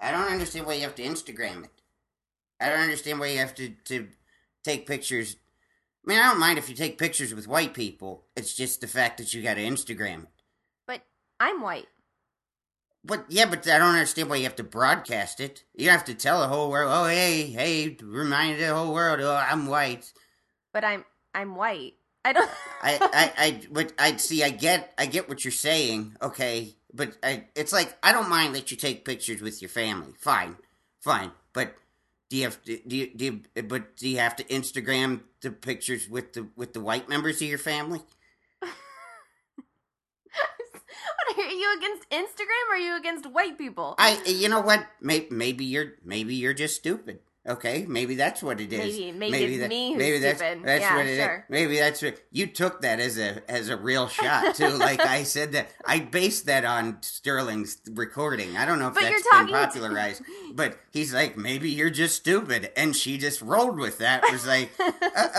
I don't understand why you have to Instagram it. I don't understand why you have to take pictures. I mean, I don't mind if you take pictures with white people. It's just the fact that you got to Instagram it. But I'm white. But, yeah, but I don't understand why you have to broadcast it. You have to tell the whole world, oh, hey, remind the whole world, oh, I'm white. But I'm white. I don't... I get what you're saying, okay, but it's like, I don't mind that you take pictures with your family. Fine, but... Do you have to Instagram the pictures with the white members of your family? What, are you against Instagram or are you against white people? You know what? Maybe you're just stupid. Okay, maybe that's what it is. Maybe it's me who's stupid. That's what it is. Maybe that's what you took that as a real shot too. Like I said that I based that on Sterling's recording. I don't know if that's been popularized, but he's like, maybe you're just stupid, and she just rolled with that. It was like,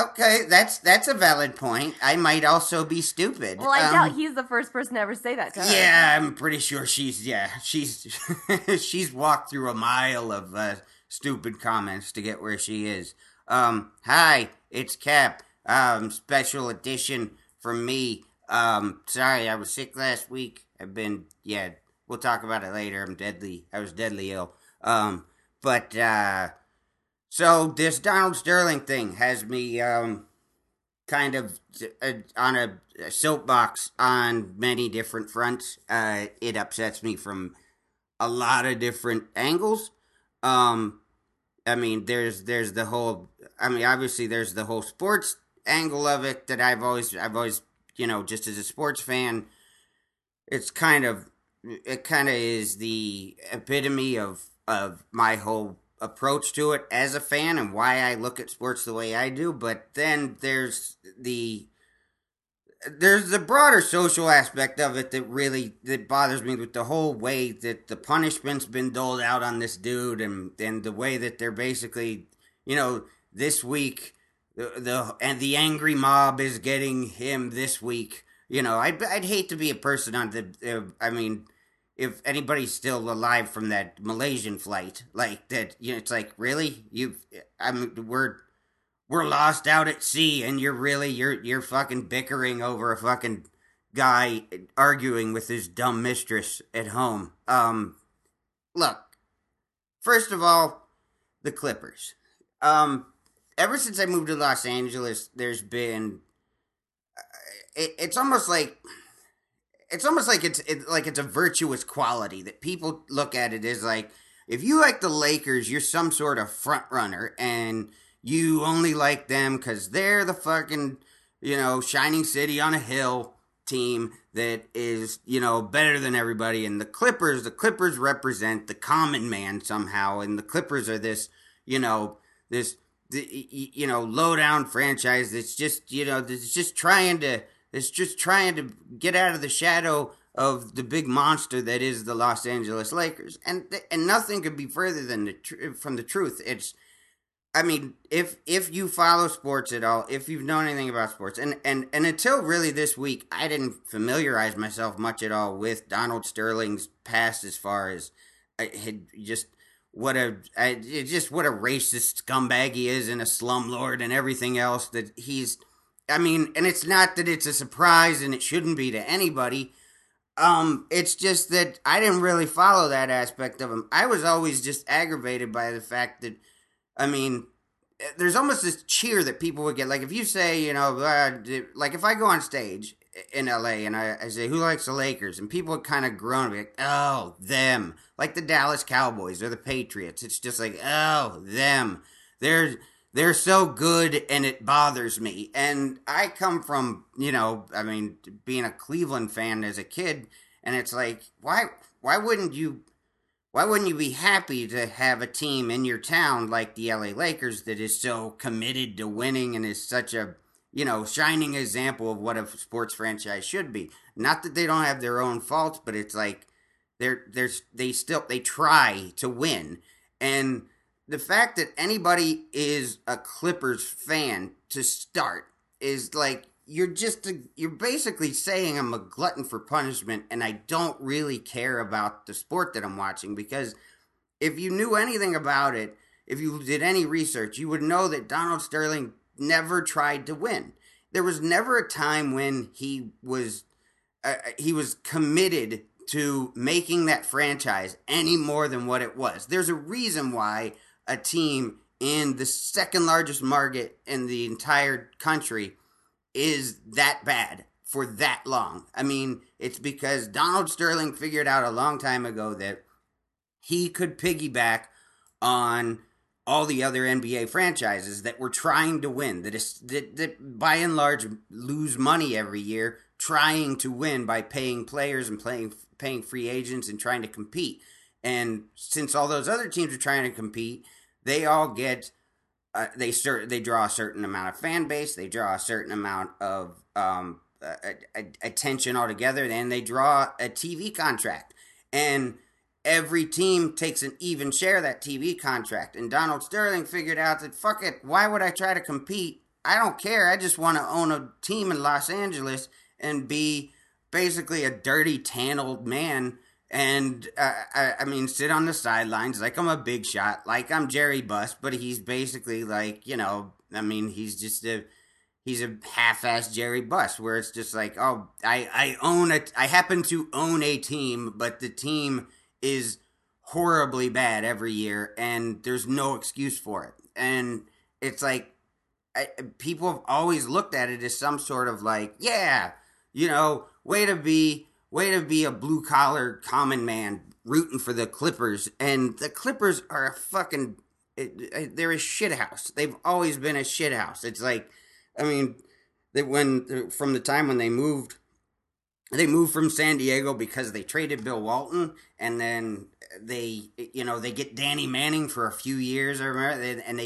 okay, that's a valid point. I might also be stupid. Well, I doubt he's the first person to ever say that to her. Yeah, I'm pretty sure she's she's walked through a mile of. Stupid comments to get where she is. Hi, it's Cap. Special edition from me. Sorry, I was sick last week. We'll talk about it later. I was deadly ill. So this Donald Sterling thing has me, kind of on a soapbox on many different fronts. It upsets me from a lot of different angles. I mean, there's the whole sports angle of it that I've always, you know, just as a sports fan, it kind of is the epitome of my whole approach to it as a fan and why I look at sports the way I do. But then there's the broader social aspect of it that bothers me with the whole way that the punishment's been doled out on this dude and the way that they're basically, you know, this week, the angry mob is getting him this week. You know, I'd hate to be a person on if anybody's still alive from that Malaysian flight, like that, you know, it's like, really? We're lost out at sea, and you're fucking bickering over a fucking guy arguing with his dumb mistress at home. Look, first of all, the Clippers. Ever since I moved to Los Angeles, there's been it's almost like it's a virtuous quality that people look at it as like, if you like the Lakers, you're some sort of front runner, and you only like them because they're the fucking, you know, shining city on a hill team that is, you know, better than everybody. And the Clippers represent the common man somehow. And the Clippers are this low down franchise that's just trying to get out of the shadow of the big monster that is the Los Angeles Lakers. And nothing could be further than from the truth. I mean, if you follow sports at all, if you've known anything about sports, and until really this week, I didn't familiarize myself much at all with Donald Sterling's past as far as what a racist scumbag he is and a slumlord and everything else that he's. I mean, and it's not that it's a surprise and it shouldn't be to anybody. It's just that I didn't really follow that aspect of him. I was always just aggravated by the fact that. I mean, there's almost this cheer that people would get. Like, if you say, you know, like, if I go on stage in L.A. and I say, who likes the Lakers? And people would kind of groan and be like, oh, them. Like the Dallas Cowboys or the Patriots. It's just like, oh, them. They're so good and it bothers me. And I come from, you know, I mean, being a Cleveland fan as a kid. And it's like, why wouldn't you be happy to have a team in your town like the LA Lakers that is so committed to winning and is such a, you know, shining example of what a sports franchise should be? Not that they don't have their own faults, but it's like they still try to win. And the fact that anybody is a Clippers fan to start is like, you're basically saying I'm a glutton for punishment, and I don't really care about the sport that I'm watching because If you knew anything about it, if you did any research, you would know that Donald Sterling never tried to win. There was never a time when he was committed to making that franchise any more than what it was. There's a reason why a team in the second largest market in the entire country is that bad for that long. I mean, it's because Donald Sterling figured out a long time ago that he could piggyback on all the other NBA franchises that were trying to win, that by and large lose money every year trying to win by paying players and paying free agents and trying to compete. And since all those other teams are trying to compete, they all get they draw a certain amount of fan base, they draw a certain amount of attention altogether, and they draw a TV contract. And every team takes an even share of that TV contract. And Donald Sterling figured out that, fuck it, why would I try to compete? I don't care. I just want to own a team in Los Angeles and be basically a dirty, tan old man and, I mean, sit on the sidelines like I'm a big shot, like I'm Jerry Buss, but he's basically like, you know, I mean, he's a half-assed Jerry Buss where it's just like, oh, I happen to own a team, but the team is horribly bad every year, and there's no excuse for it. And it's like, people have always looked at it as some sort of like, yeah, you know, way to be a blue-collar common man rooting for the Clippers. And the Clippers are a fucking, they're a shithouse. They've always been a shithouse. It's like, I mean, from the time when they moved from San Diego because they traded Bill Walton, and then they get Danny Manning for a few years, I remember, and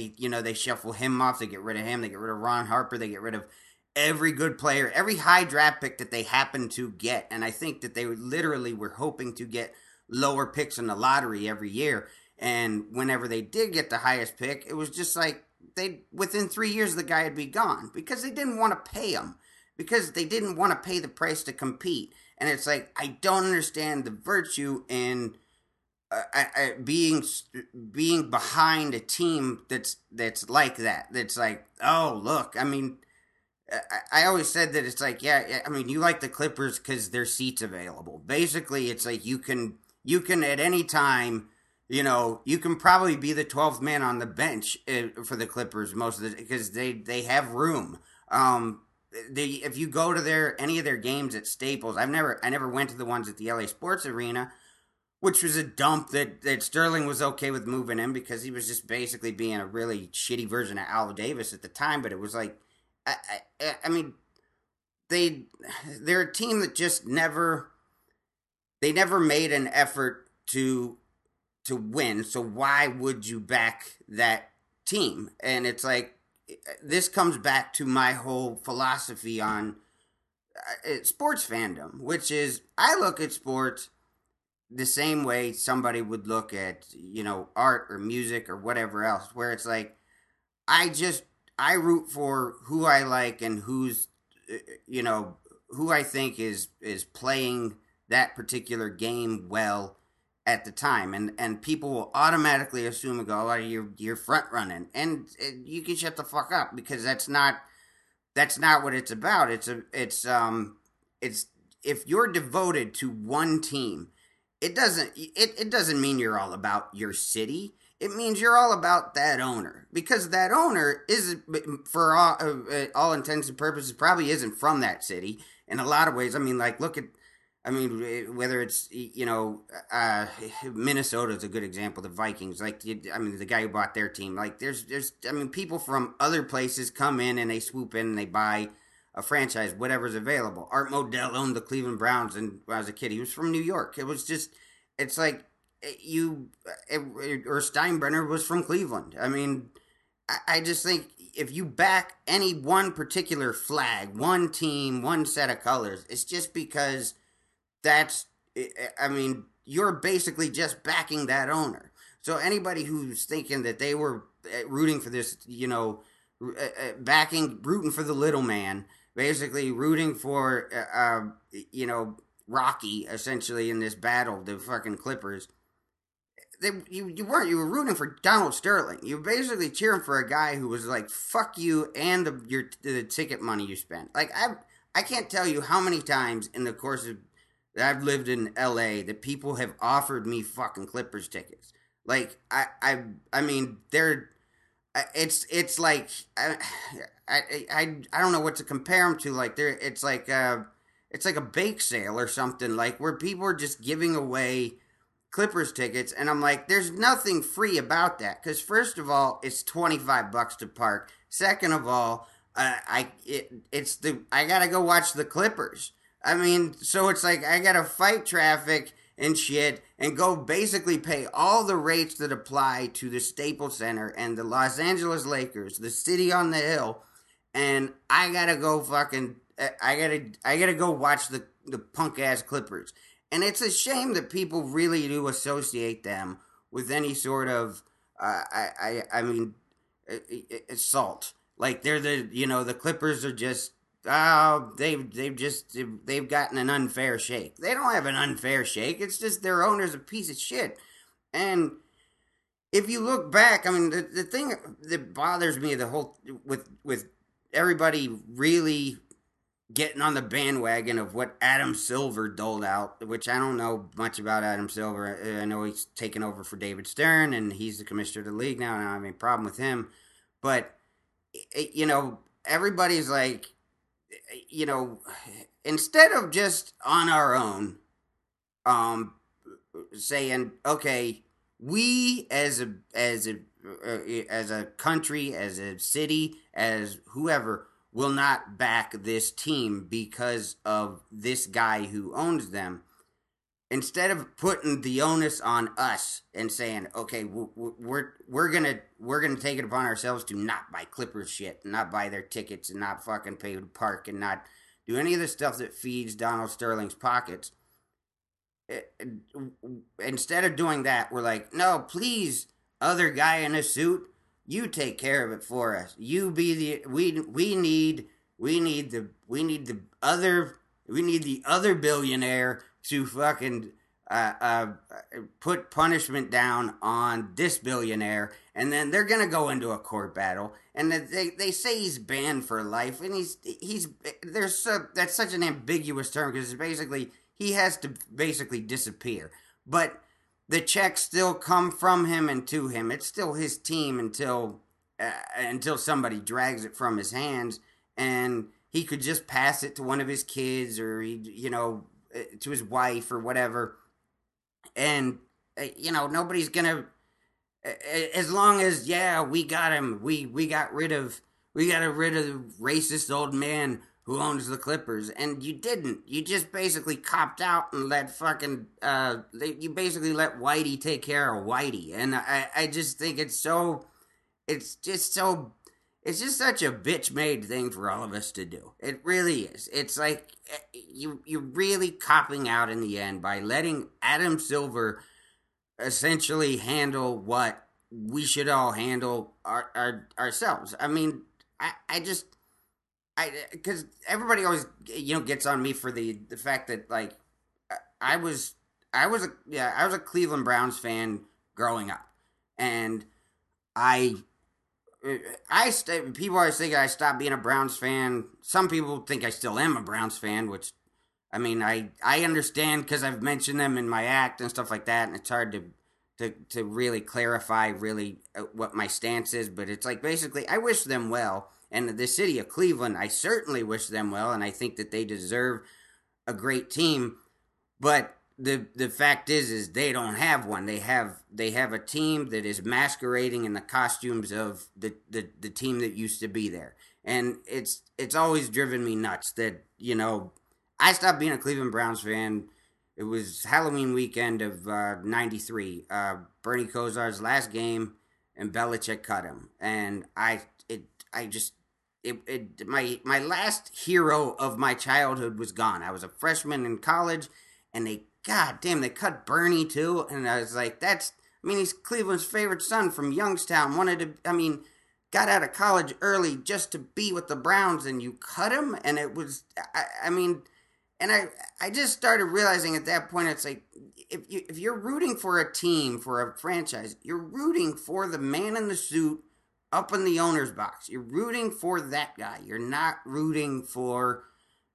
they shuffle him off, they get rid of him, they get rid of Ron Harper, they get rid of every good player, every high draft pick that they happen to get, and I think that they literally were hoping to get lower picks in the lottery every year, and whenever they did get the highest pick, it was just like, within 3 years, the guy would be gone, because they didn't want to pay him. Because they didn't want to pay the price to compete. And it's like, I don't understand the virtue in being behind a team that's like that. That's like, oh, look, I mean, I always said that it's like, yeah, I mean, you like the Clippers because there's seats available. Basically, it's like you can at any time, you know, you can probably be the 12th man on the bench for the Clippers because they have room. If you go to any of their games at Staples, I never went to the ones at the LA Sports Arena, which was a dump that Sterling was okay with moving in because he was just basically being a really shitty version of Al Davis at the time. But it was like, I mean, they're a team that just never made an effort to win. So why would you back that team? And it's like, this comes back to my whole philosophy on sports fandom, which is I look at sports the same way somebody would look at, you know, art or music or whatever else, where it's like, I root for who I like and who's, you know, who I think is playing that particular game well at the time, and people will automatically assume and go, oh, you're front running, and you can shut the fuck up, because that's not what it's about. It's if you're devoted to one team, it doesn't mean you're all about your city. It means you're all about that owner, because that owner is, for all intents and purposes, probably isn't from that city in a lot of ways. I mean, like, look at, I mean, whether it's, you know, Minnesota is a good example, the Vikings, like, I mean, the guy who bought their team, like, there's, I mean, people from other places come in and they swoop in and they buy a franchise, whatever's available. Art Modell owned the Cleveland Browns when I was a kid. He was from New York. It was just, it's like, or Steinbrenner was from Cleveland. I mean, I just think if you back any one particular flag, one team, one set of colors, it's just because I mean, you're basically just backing that owner. So anybody who's thinking that they were rooting for this, you know, rooting for the little man, basically rooting for, you know, Rocky, essentially, in this battle, the fucking Clippers, You were rooting for Donald Sterling. You were basically cheering for a guy who was like, fuck you and the ticket money you spent. Like, I can't tell you how many times in the course of that I've lived in L.A. that people have offered me fucking Clippers tickets. Like, I mean, they're... It's like... I don't know what to compare them to. Like, it's like a bake sale or something, like, where people are just giving away Clippers tickets, and I'm like, there's nothing free about that, because first of all, it's $25 to park. Second of all, I gotta go watch the Clippers. I mean, so it's like, I gotta fight traffic and shit, and go basically pay all the rates that apply to the Staples Center and the Los Angeles Lakers, the city on the hill, and I gotta go fucking... I gotta go watch the punk ass Clippers. And it's a shame that people really do associate them with any sort of assault. Like, they're the Clippers are just they've gotten an unfair shake. They don't have an unfair shake. It's just their owner's a piece of shit. And if you look back, I mean, the thing that bothers me the whole with everybody really getting on the bandwagon of what Adam Silver doled out, which I don't know much about Adam Silver. I know he's taken over for David Stern, and he's the commissioner of the league now, and I don't have any problem with him. But, everybody's like, instead of just on our own saying, okay, we as a country, as a city, as whoever, will not back this team because of this guy who owns them. Instead of putting the onus on us and saying, "Okay, we're gonna take it upon ourselves to not buy Clippers shit, not buy their tickets, and not fucking pay to park, and not do any of the stuff that feeds Donald Sterling's pockets," instead of doing that, we're like, "No, please, other guy in a suit, you take care of it for us. You be the we need the other billionaire to fucking put punishment down on this billionaire, and then they're gonna go into a court battle. And they say he's banned for life, and that's such an ambiguous term, because basically he has to basically disappear, but the checks still come from him and to him. It's still his team until somebody drags it from his hands, and he could just pass it to one of his kids or to his wife or whatever. And nobody's gonna. As long as we got him, we got rid of the racist old man who owns the Clippers, and you didn't. You just basically copped out and let fucking, you basically let Whitey take care of Whitey, and I just think it's just such a bitch-made thing for all of us to do. It really is. It's like, you're really copping out in the end by letting Adam Silver essentially handle what we should all handle ourselves. I mean, because everybody always, gets on me for the fact that, like, I was a Cleveland Browns fan growing up, and people always think I stopped being a Browns fan. Some people think I still am a Browns fan, which, I mean, I understand, because I've mentioned them in my act and stuff like that, and it's hard to really clarify really what my stance is, but it's like, basically, I wish them well. And the city of Cleveland, I certainly wish them well, and I think that they deserve a great team. But the fact is they don't have one. They have a team that is masquerading in the costumes of the team that used to be there. And it's always driven me nuts that, I stopped being a Cleveland Browns fan. It was Halloween weekend of 93. Bernie Kosar's last game, and Belichick cut him. And my last hero of my childhood was gone. I was a freshman in college, and they cut Bernie too. And I was like, he's Cleveland's favorite son from Youngstown, got out of college early just to be with the Browns, and you cut him. And it was, I mean, And I just started realizing at that point, it's like, if you're rooting for a team, for a franchise, you're rooting for the man in the suit up in the owner's box. You're rooting for that guy. You're not rooting for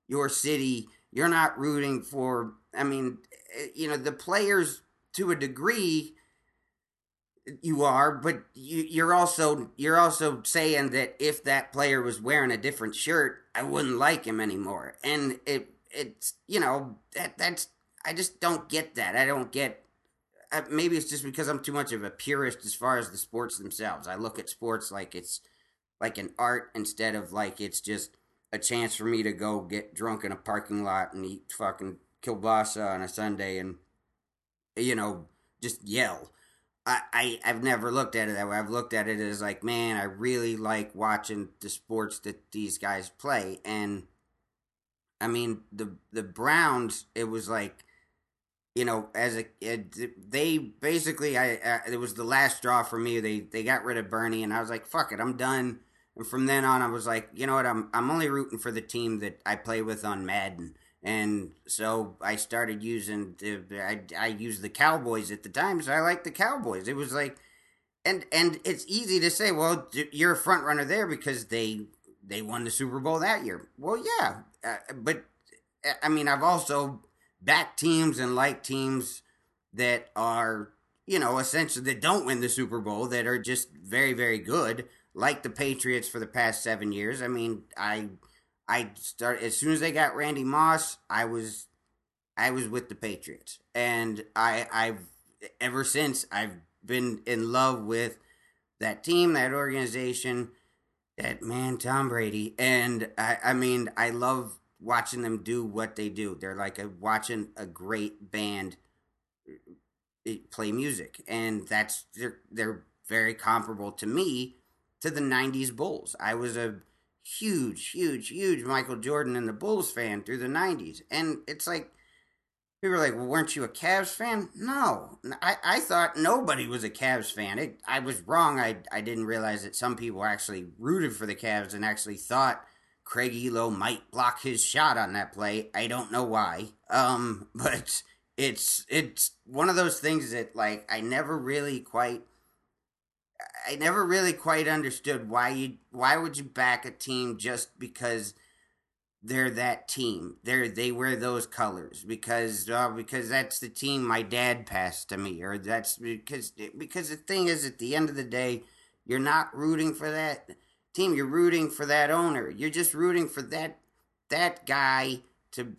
your city. You're not rooting for, I mean, you know, the players to a degree you are, but you're also saying that if that player was wearing a different shirt, I wouldn't like him anymore. And it's, you know, that's, I just don't get that. I don't get, maybe it's just because I'm too much of a purist as far as the sports themselves. I look at sports like it's like an art instead of like it's just a chance for me to go get drunk in a parking lot and eat fucking kielbasa on a Sunday and, you know, just yell. I've never looked at it that way. I've looked at it as like, man, I really like watching the sports that these guys play. And I mean, the Browns, it was like, you know, they basically, it was the last straw for me. They got rid of Bernie, and I was like, fuck it, I'm done. And from then on, I was like, you know what, I'm only rooting for the team that I play with on Madden. And so I started using I used the Cowboys at the time, so I liked the Cowboys. It was like, and it's easy to say, well, you're a front runner there because they won the Super Bowl that year. Well, yeah, but I mean, I've also backed teams and liked teams that are, you know, essentially that don't win the Super Bowl, that are just very, very good, like the Patriots for the past 7 years. I mean, I started, as soon as they got Randy Moss, I was with the Patriots, and I've ever since I've been in love with that team, that organization, that man Tom Brady, and I mean, I love watching them do what they do. They're like watching a great band play music, and that's they're very comparable to me to the '90s Bulls. I was a huge Michael Jordan and the Bulls fan through the 90s. And it's like, people are like, well, weren't you a Cavs fan? No. I thought nobody was a Cavs fan. I was wrong. I didn't realize that some people actually rooted for the Cavs and actually thought Craig Elo might block his shot on that play. I don't know why. But it's one of those things that, like, I never really quite understood why would you back a team just because they're that team. They wear those colors because that's the team my dad passed to me, or that's because the thing is, at the end of the day, you're not rooting for that team. You're rooting for that owner. You're just rooting for that guy to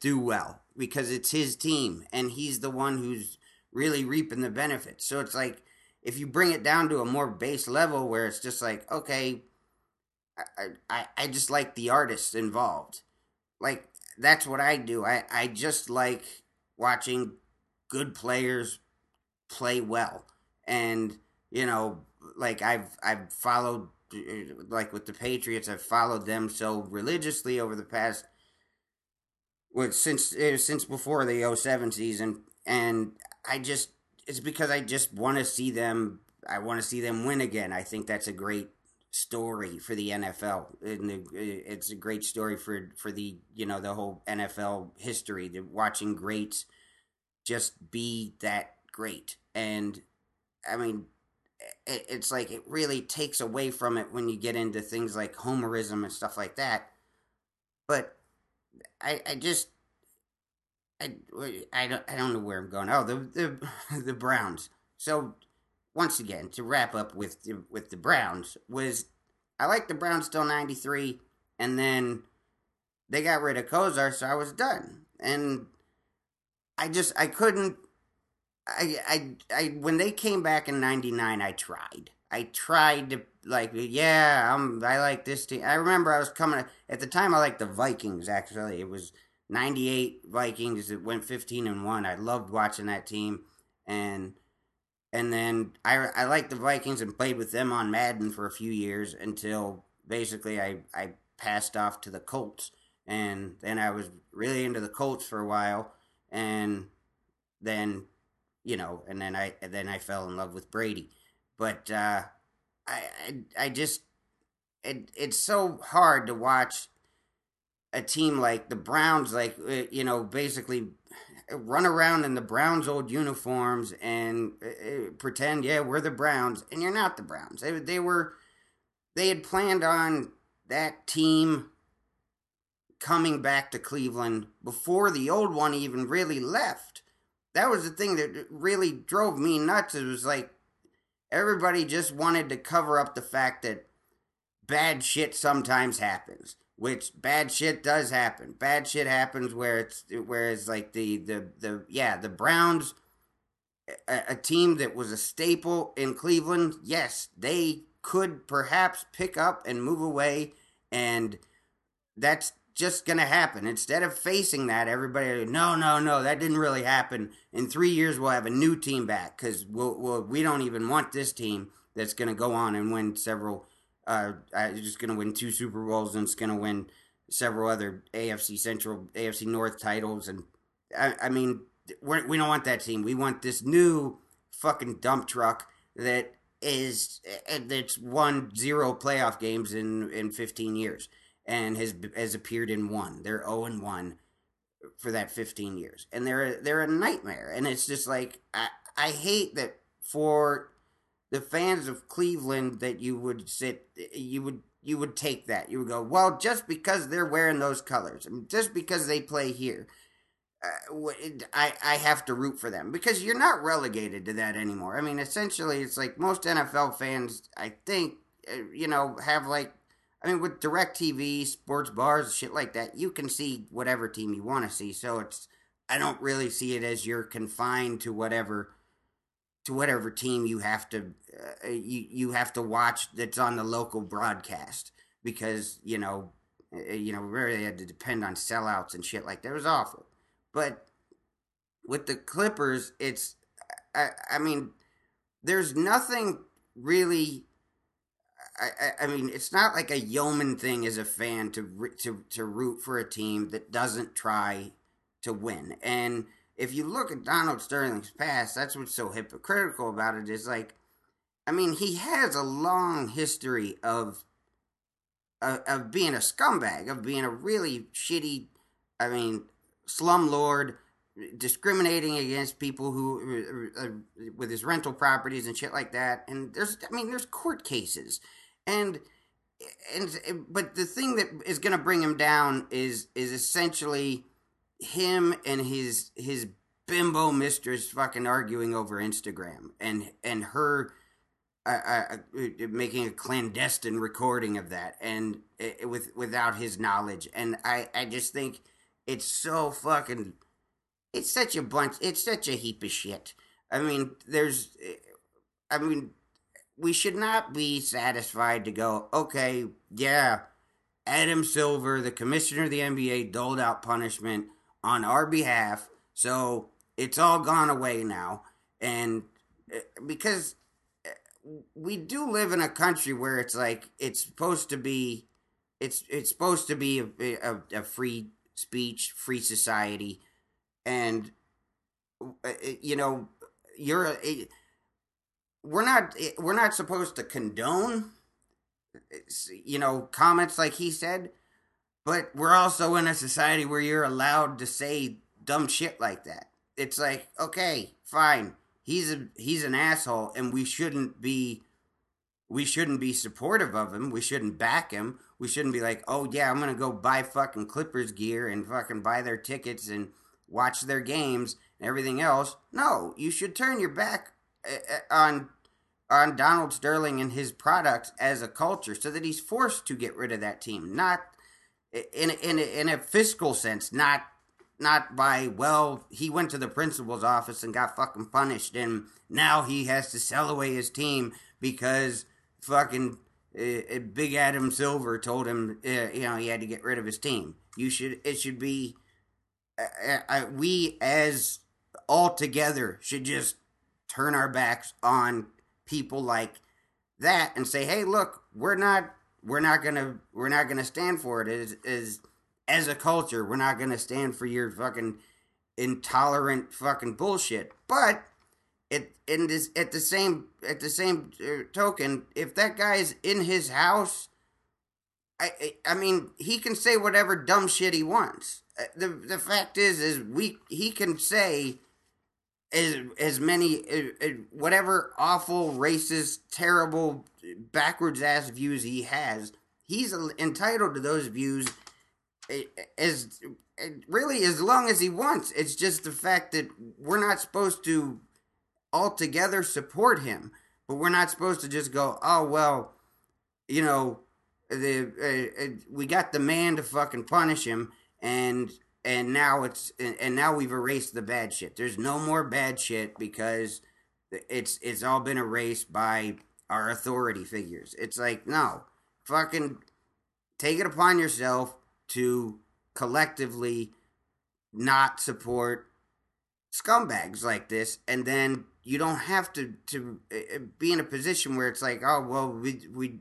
do well because it's his team and he's the one who's really reaping the benefits. So it's like, if you bring it down to a more base level where it's just like, okay, I just like the artists involved. Like, that's what I do. I just like watching good players play well. And, you know, like I've followed, like with the Patriots, I've followed them so religiously over the past, since before the 2007 season. And it's because I just want to see them. I want to see them win again. I think that's a great story for the NFL, and it's a great story for the, you know, the whole NFL history. The watching greats just be that great, and I mean, it's like it really takes away from it when you get into things like homerism and stuff like that. But I don't know where I'm going. Oh, the Browns. So once again, to wrap up with the Browns, was I liked the Browns till '93, and then they got rid of Kosar, so I was done. And I couldn't, when they came back in '99, I tried to, like, yeah, I like this team. I remember I was coming at the time. I liked the Vikings, actually. It was 98 Vikings that went 15-1. I loved watching that team, and then I liked the Vikings and played with them on Madden for a few years until basically I passed off to the Colts, and then I was really into the Colts for a while, and then, you know, and then I fell in love with Brady, but I just it's so hard to watch a team like the Browns, like, you know, basically run around in the Browns' old uniforms and pretend, yeah, we're the Browns, and you're not the Browns. They had planned on that team coming back to Cleveland before the old one even really left. That was the thing that really drove me nuts. It was like everybody just wanted to cover up the fact that bad shit sometimes happens, which bad shit does happen. Bad shit happens where it's like the Browns, a team that was a staple in Cleveland. Yes, they could perhaps pick up and move away, and that's just going to happen. Instead of facing that, everybody, no, that didn't really happen. In 3 years, we'll have a new team back because we don't even want this team that's going to go on and win several. Just going to win 2 Super Bowls, and it's going to win several other AFC Central, AFC North titles. And I mean, we don't want that team. We want this new fucking dump truck that's won 0 playoff games in 15 years and has appeared in 1. They're 0-1 for that 15 years, and they're a nightmare. And it's just like I hate that for the fans of Cleveland that you would take that. You would go, well, just because they're wearing those colors, just because they play here, I have to root for them, because you're not relegated to that anymore. I mean, essentially, it's like most NFL fans, I think, you know, have like, I mean, with DirecTV, sports bars, shit like that, you can see whatever team you want to see. So I don't really see it as you're confined to whatever team you have to you have to watch that's on the local broadcast, because you know we really had to depend on sellouts and shit like that. It was awful. But with the Clippers, it's I mean there's nothing really. I mean it's not like a yeoman thing as a fan to root for a team that doesn't try to win. And if you look at Donald Sterling's past, that's what's so hypocritical about it, is like, I mean, he has a long history of being a scumbag, of being a really shitty, I mean, slumlord, discriminating against people who, with his rental properties and shit like that. And there's court cases. But the thing that is going to bring him down is essentially him and his bimbo mistress fucking arguing over Instagram and her making a clandestine recording of that and without his knowledge. And I just think it's such a bunch, it's such a heap of shit. I mean, we should not be satisfied to go, okay, yeah, Adam Silver, the commissioner of the NBA, doled out punishment on our behalf, so it's all gone away now. And because we do live in a country where it's like it's supposed to be a free speech, free society, and you know, we're not supposed to condone, you know, comments like he said. But we're also in a society where you're allowed to say dumb shit like that. It's like, okay, fine. He's an asshole, and we shouldn't be supportive of him. We shouldn't back him. We shouldn't be like, oh yeah, I'm gonna go buy fucking Clippers gear and fucking buy their tickets and watch their games and everything else. No, you should turn your back on Donald Sterling and his products as a culture, so that he's forced to get rid of that team, not in a fiscal sense, not by, well, he went to the principal's office and got fucking punished, and now he has to sell away his team because fucking Big Adam Silver told him, you know, he had to get rid of his team. It should be we as all together should just turn our backs on people like that and say, hey, look, we're not gonna stand for it. As a culture, we're not gonna stand for your fucking intolerant fucking bullshit. But at the same token, if that guy's in his house I mean, he can say whatever dumb shit he wants. The fact is he can say as many, whatever awful, racist, terrible, backwards-ass views he has. He's entitled to those views as really as long as he wants. It's just the fact that we're not supposed to altogether support him, but we're not supposed to just go, oh, well, you know, we got the man to fucking punish him, and now it's now we've erased the bad shit. There's no more bad shit because it's all been erased by our authority figures. It's like, no, fucking take it upon yourself to collectively not support scumbags like this, and then you don't have to be in a position where it's like, oh, well, we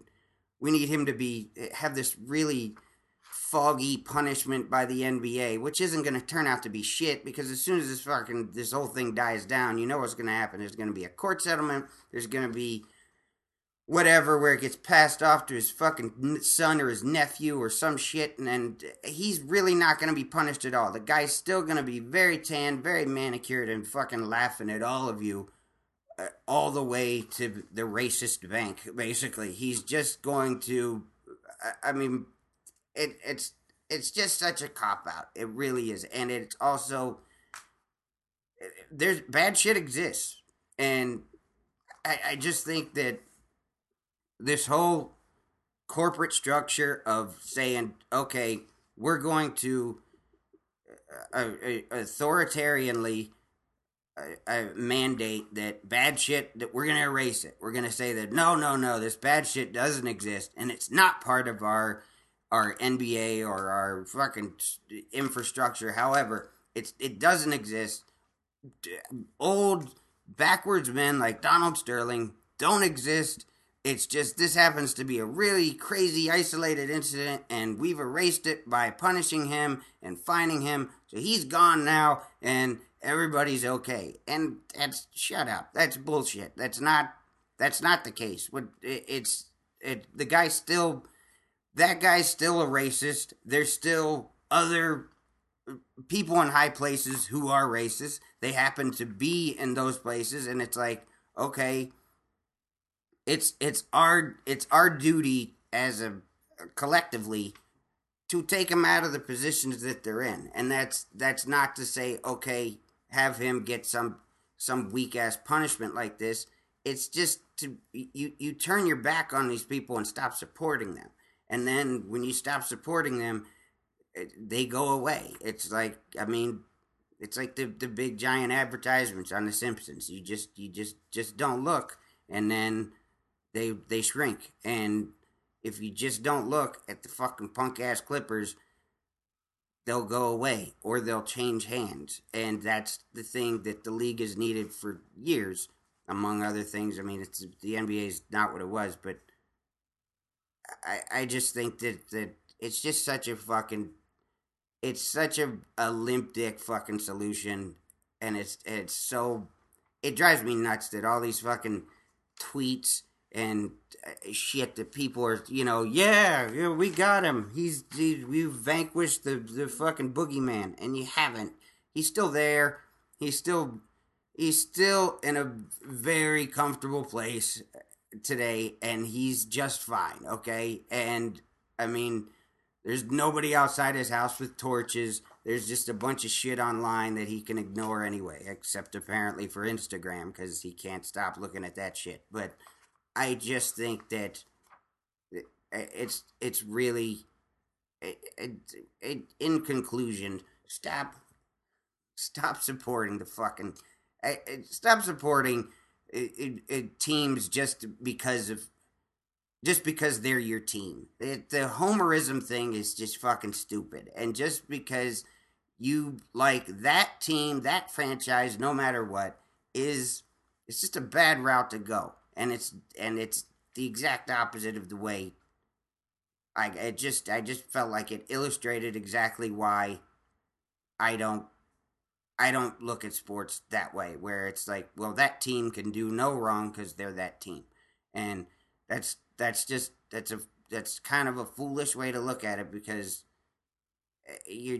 need him to have this really foggy punishment by the NBA, which isn't going to turn out to be shit, because as soon as this whole thing dies down, you know what's going to happen. There's going to be a court settlement. There's going to be whatever where it gets passed off to his fucking son or his nephew or some shit, and then he's really not going to be punished at all. The guy's still going to be very tan, very manicured, and fucking laughing at all of you. All the way to the racist bank, basically. He's just going to, I mean, it's just such a cop-out. It really is. And it's also, there's bad shit exists. And I just think that this whole corporate structure of saying, okay, we're going to authoritarianly I mandate that bad shit, that we're going to erase it. We're going to say that, no, this bad shit doesn't exist, and it's not part of our NBA or our fucking infrastructure. However, it doesn't exist. Old, backwards men like Donald Sterling don't exist. It's just, this happens to be a really crazy, isolated incident, and we've erased it by punishing him and fining him, so he's gone now, and everybody's okay. And that's, shut up. That's bullshit. That's not the case. That guy's still a racist. There's still other people in high places who are racist. They happen to be in those places, and it's like, okay, it's our duty as a collectively to take them out of the positions that they're in. And that's not to say, okay, have him get some weak-ass punishment like this. It's just to you turn your back on these people and stop supporting them. And then when you stop supporting them, they go away. It's like, I mean, it's like the big giant advertisements on The Simpsons. You just don't look, and then they shrink. And if you just don't look at the fucking punk-ass Clippers, they'll go away, or they'll change hands. And that's the thing that the league has needed for years, among other things. I mean, the NBA is not what it was, but I just think that it's just such a fucking, it's such a limp dick fucking solution, and it's so, it drives me nuts that all these fucking tweets and shit that people are, you know, yeah, we got him. We've vanquished the fucking boogeyman, and you haven't. He's still there. He's still in a very comfortable place today, and he's just fine, okay? And, I mean, there's nobody outside his house with torches. There's just a bunch of shit online that he can ignore anyway, except apparently for Instagram, because he can't stop looking at that shit. But I just think that it's really, in conclusion, stop supporting the fucking, stop supporting teams just because they're your team. The homerism thing is just fucking stupid. And just because you like that team, that franchise, no matter what, it's just a bad route to go. And it's the exact opposite of the way. I just felt like it illustrated exactly why I don't look at sports that way, where it's like, well, that team can do no wrong because they're that team, and that's a that's kind of a foolish way to look at it, because you're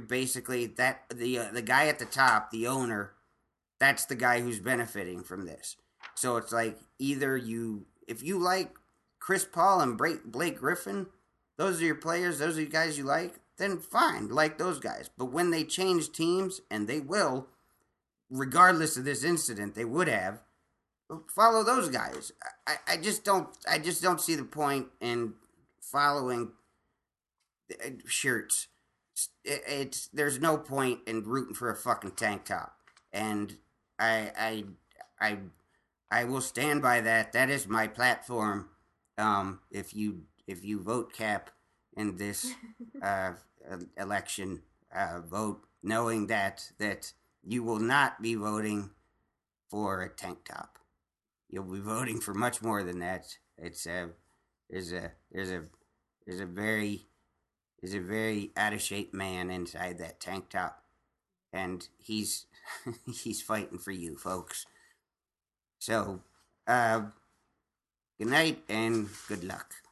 basically that the guy at the top, the owner, that's the guy who's benefiting from this. So it's like, either if you like Chris Paul and Blake Griffin, those are your players, those are the guys you like, then fine, like those guys. But when they change teams, and they will, regardless of this incident, they would have, follow those guys. I just don't see the point in following shirts. There's no point in rooting for a fucking tank top. And I will stand by that. That is my platform. If you vote Cap in this election, vote knowing that you will not be voting for a tank top. You'll be voting for much more than that. It's there's a very out of shape man inside that tank top, and he's fighting for you folks. So, good night and good luck.